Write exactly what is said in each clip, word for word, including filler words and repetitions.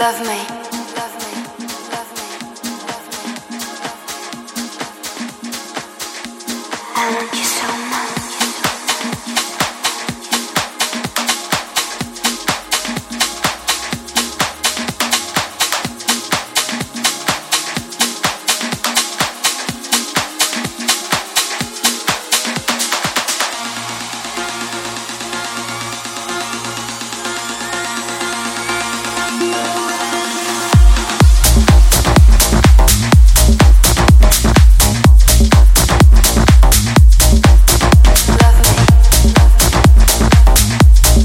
love me, love me, love me, love me, I want you so much. Yeah.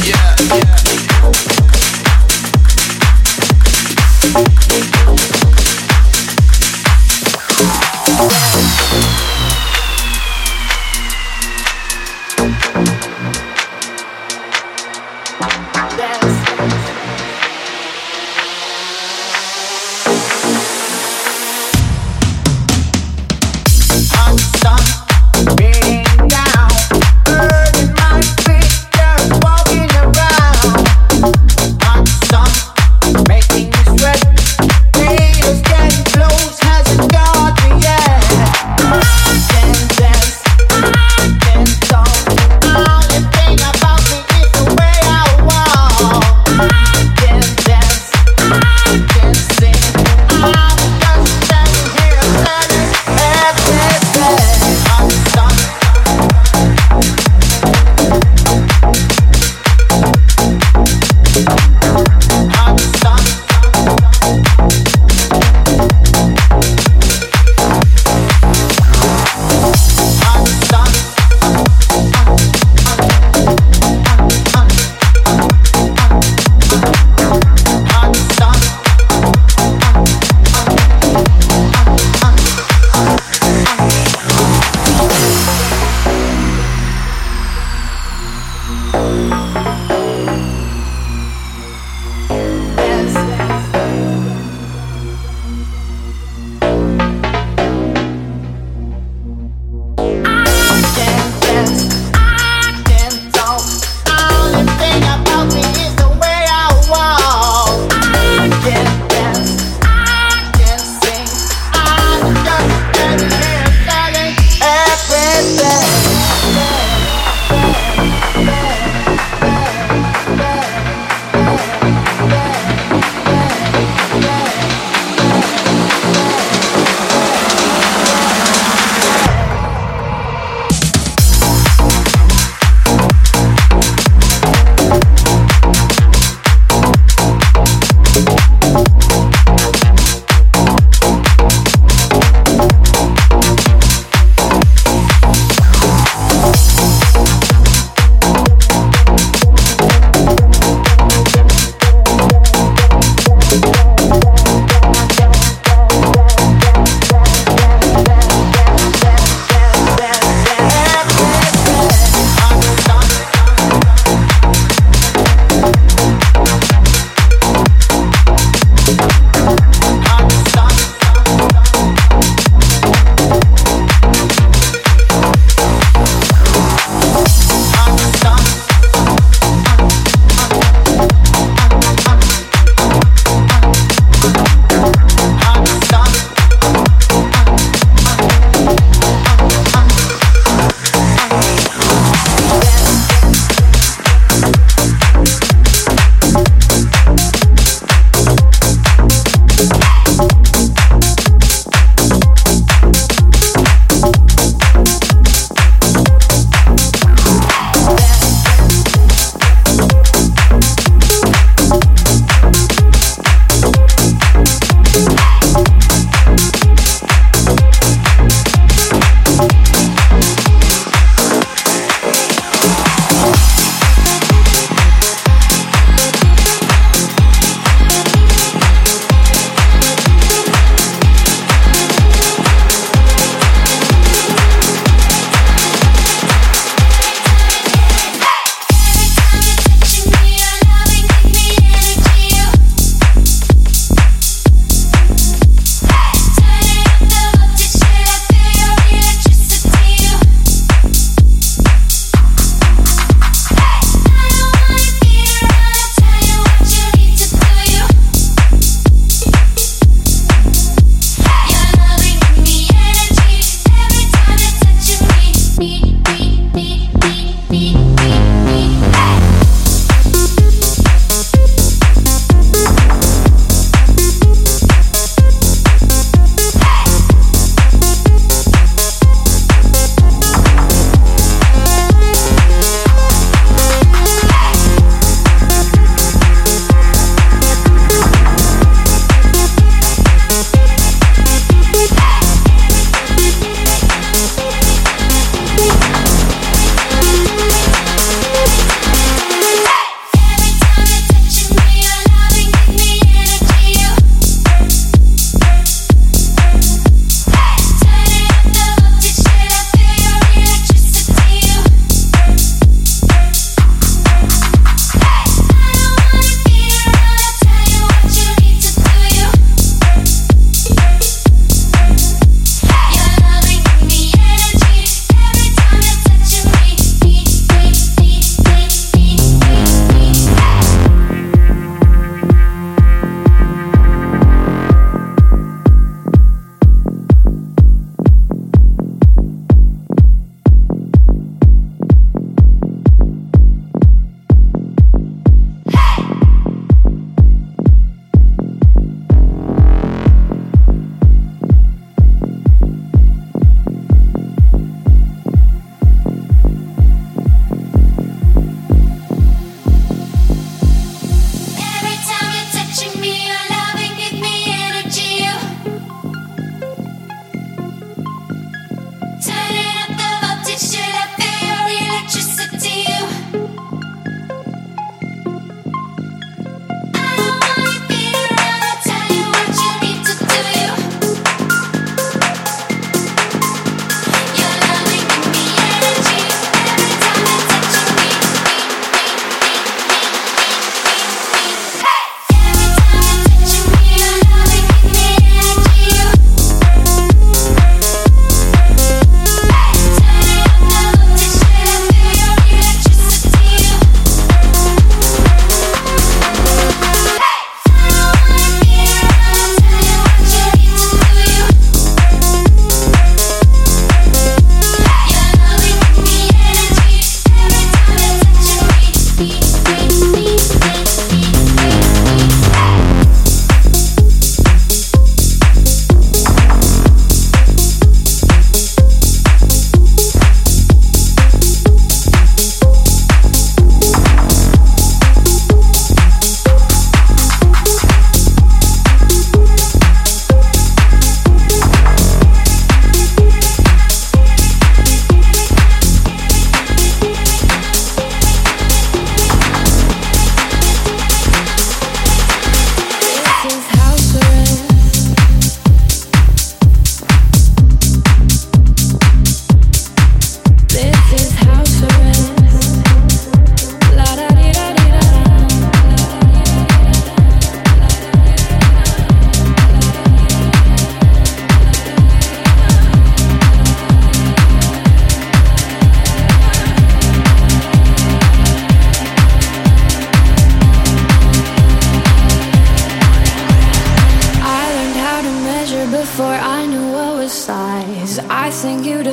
Oh,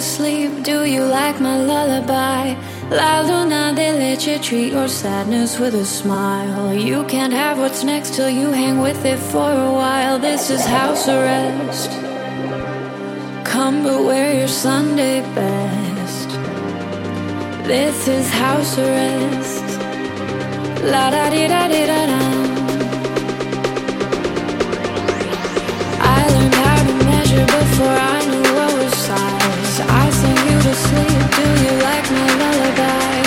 sleep, do you like my lullaby? La luna de leche, treat your sadness with a smile. You can't have what's next till you hang with it for a while. This is house arrest, come but wear your Sunday best. This is house arrest. La da di da di da da. I learned how to measure before I knew what was size. I sing you to sleep, do you like my lullaby?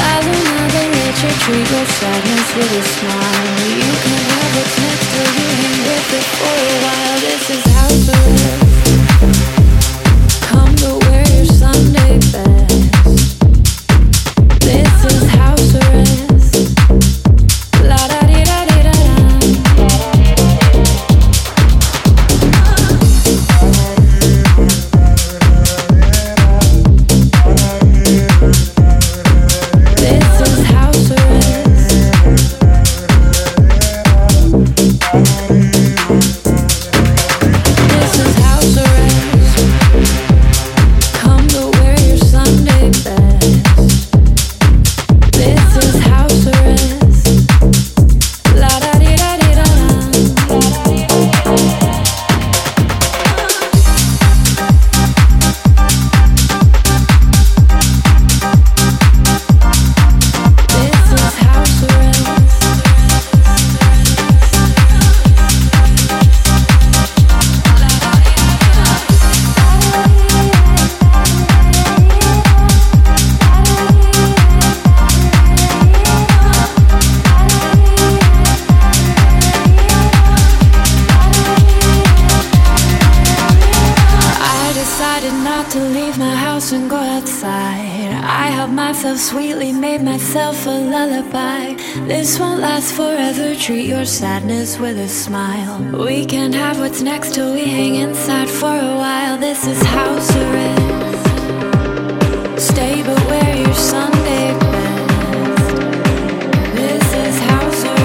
La luna de leche, treat your sadness with a smile. You can have what's next to you and with it for a while. This is house arrest, come to wear your Sunday best. This is house arrest. Treat your sadness with a smile. We can't have what's next till we hang inside for a while. This is house arrest, stay but wear your Sunday best. This is house arrest.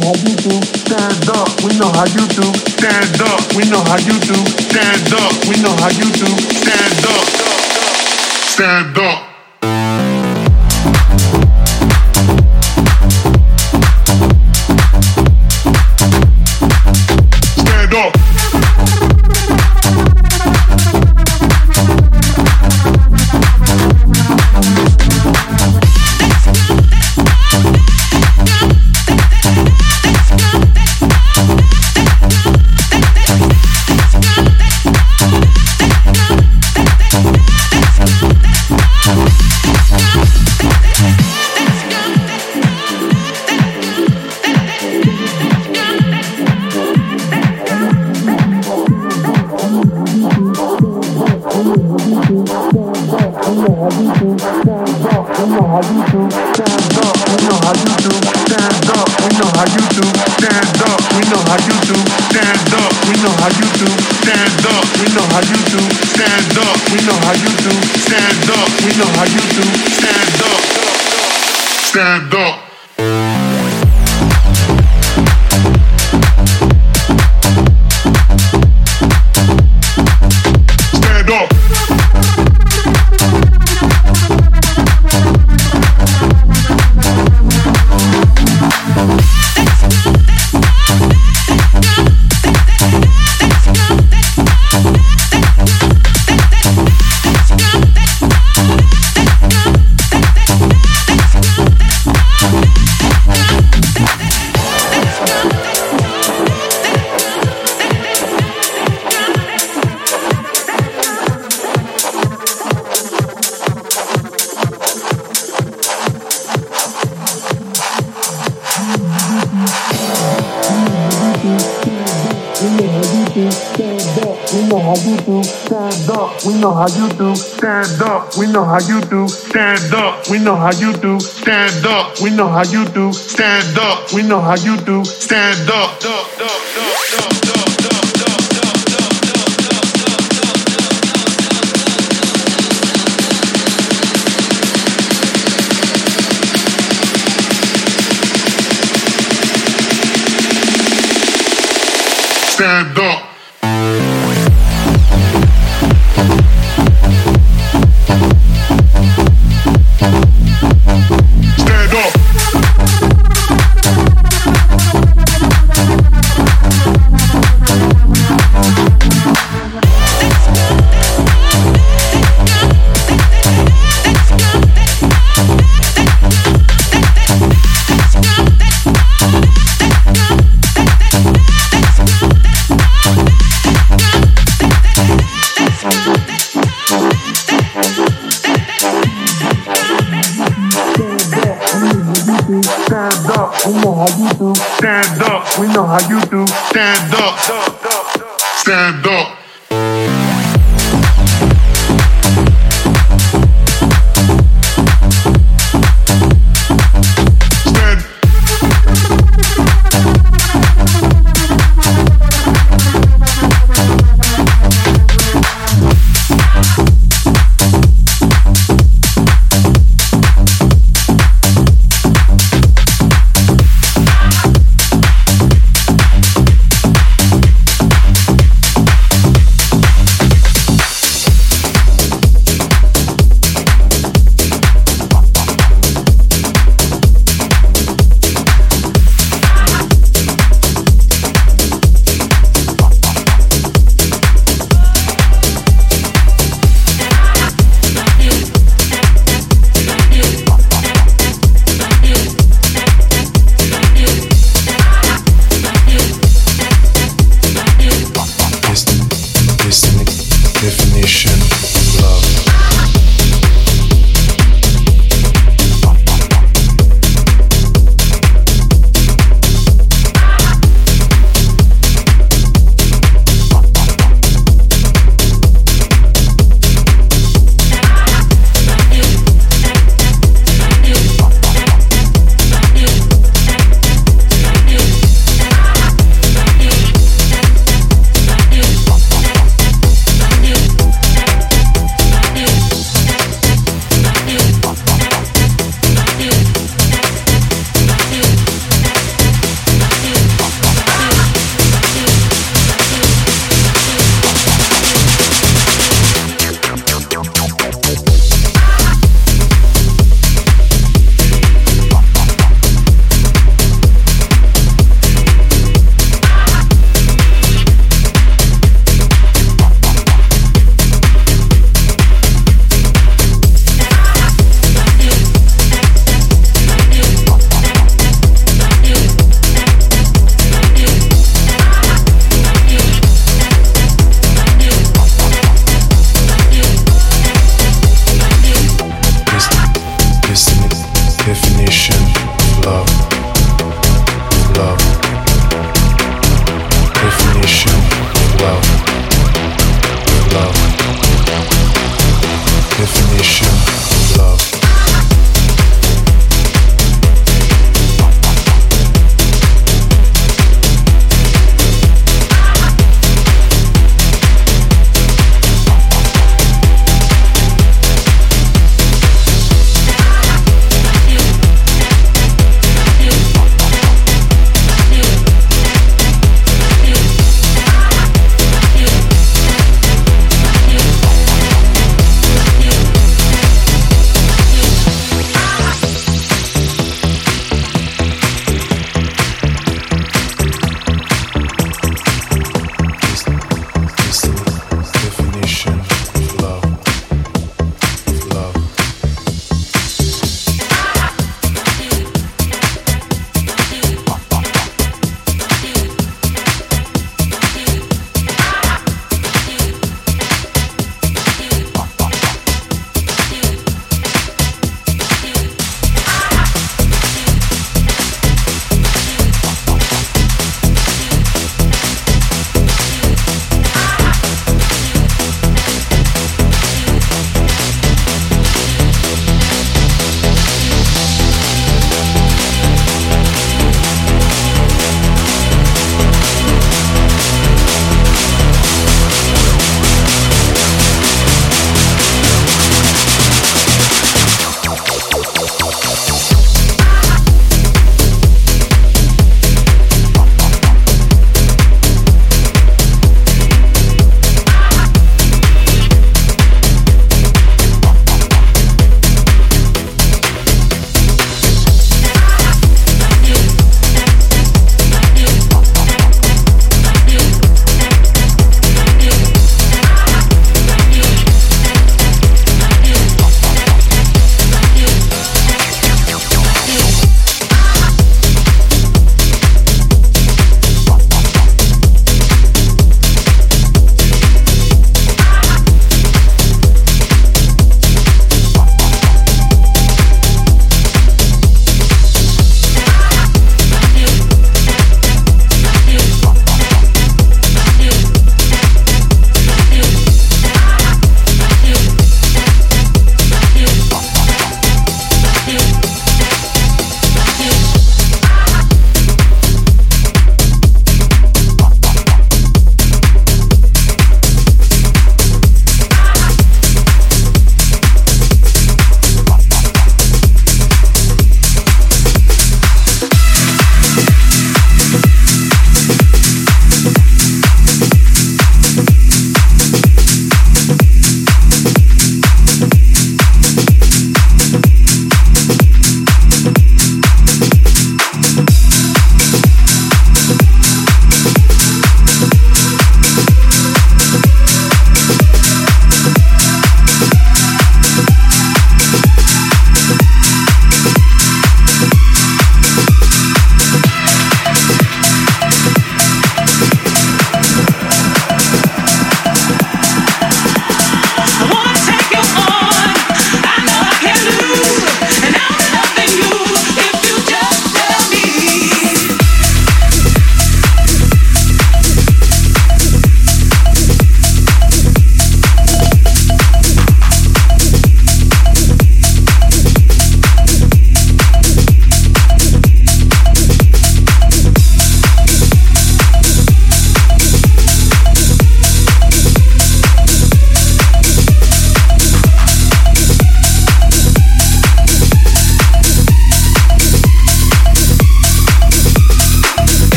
know how you do. Stand up, we know how you do. Stand up, we know how you do. Stand up, we know how you do. Stand up, stand up. How you do, stand up, we know how you do, stand up, we know how you do, stand up, stand up.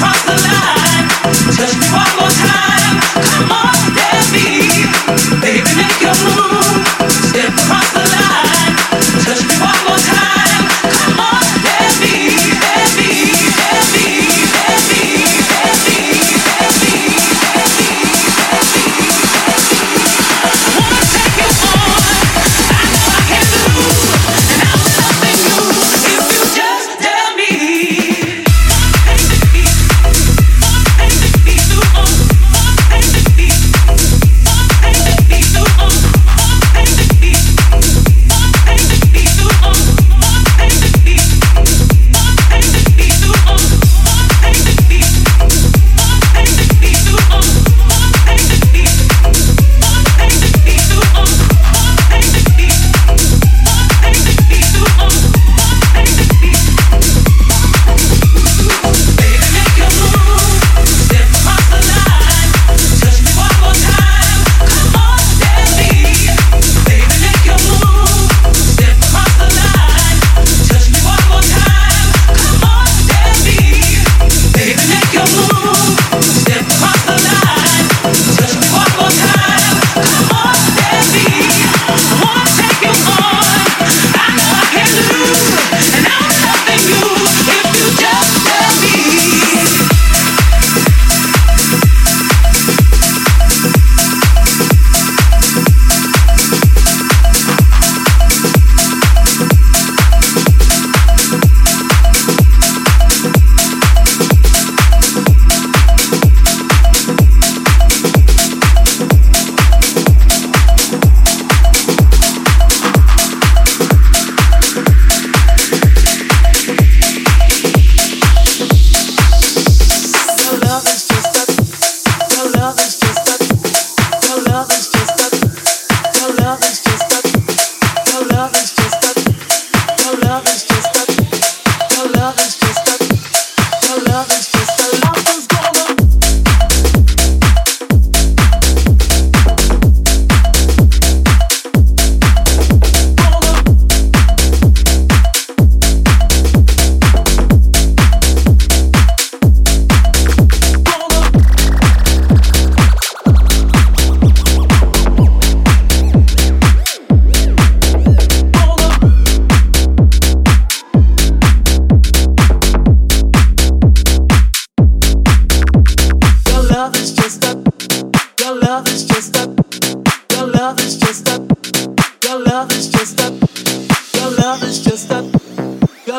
Your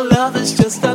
love is just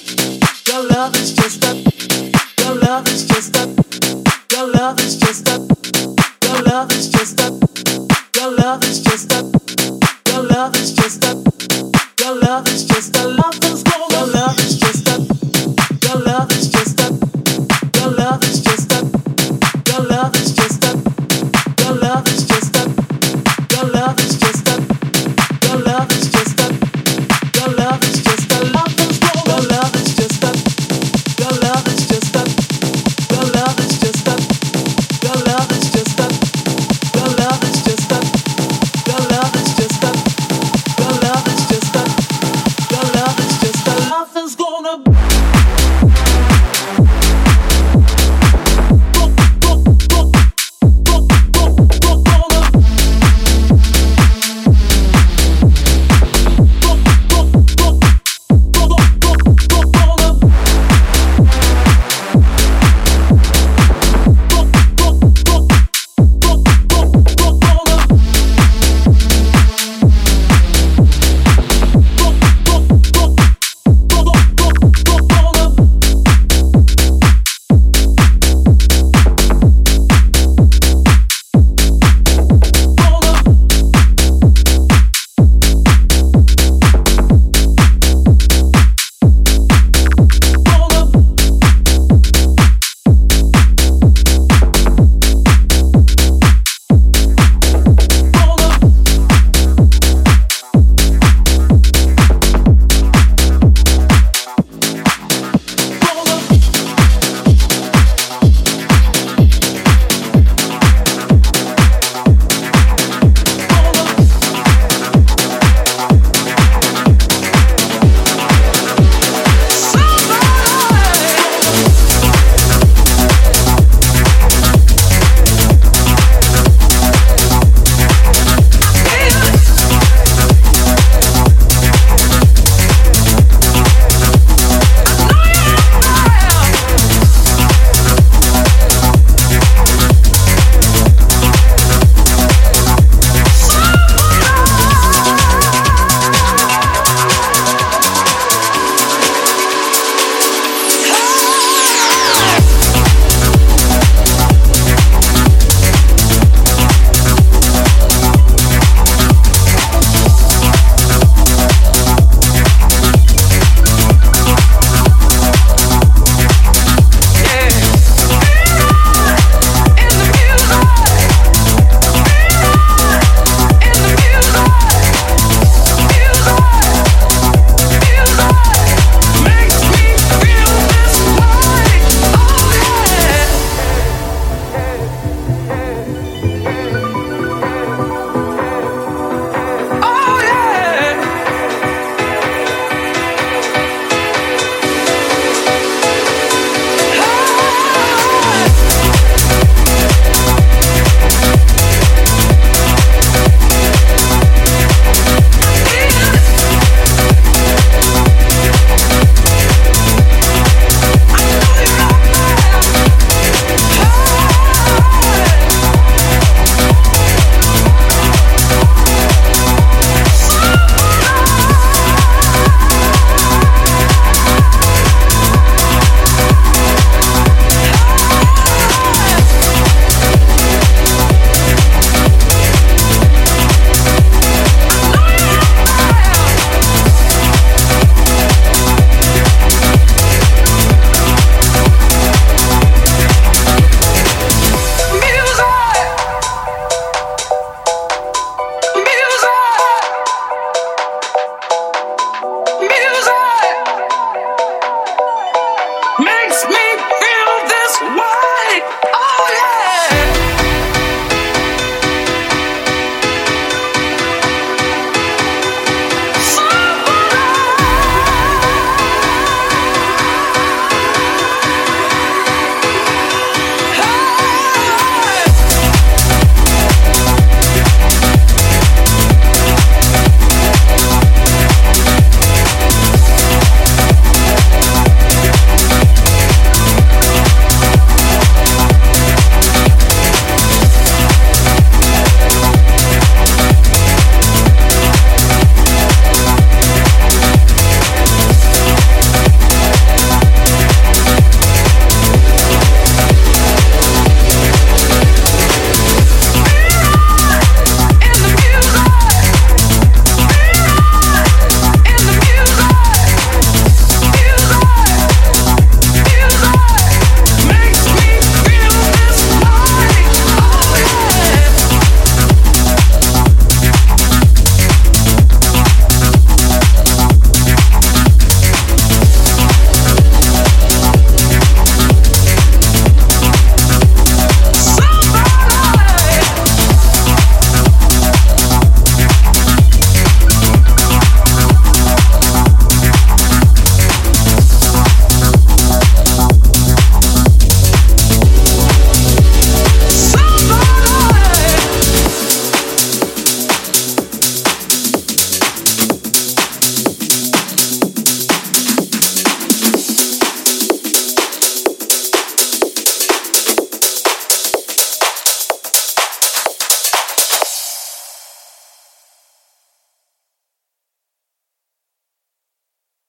up. Your love is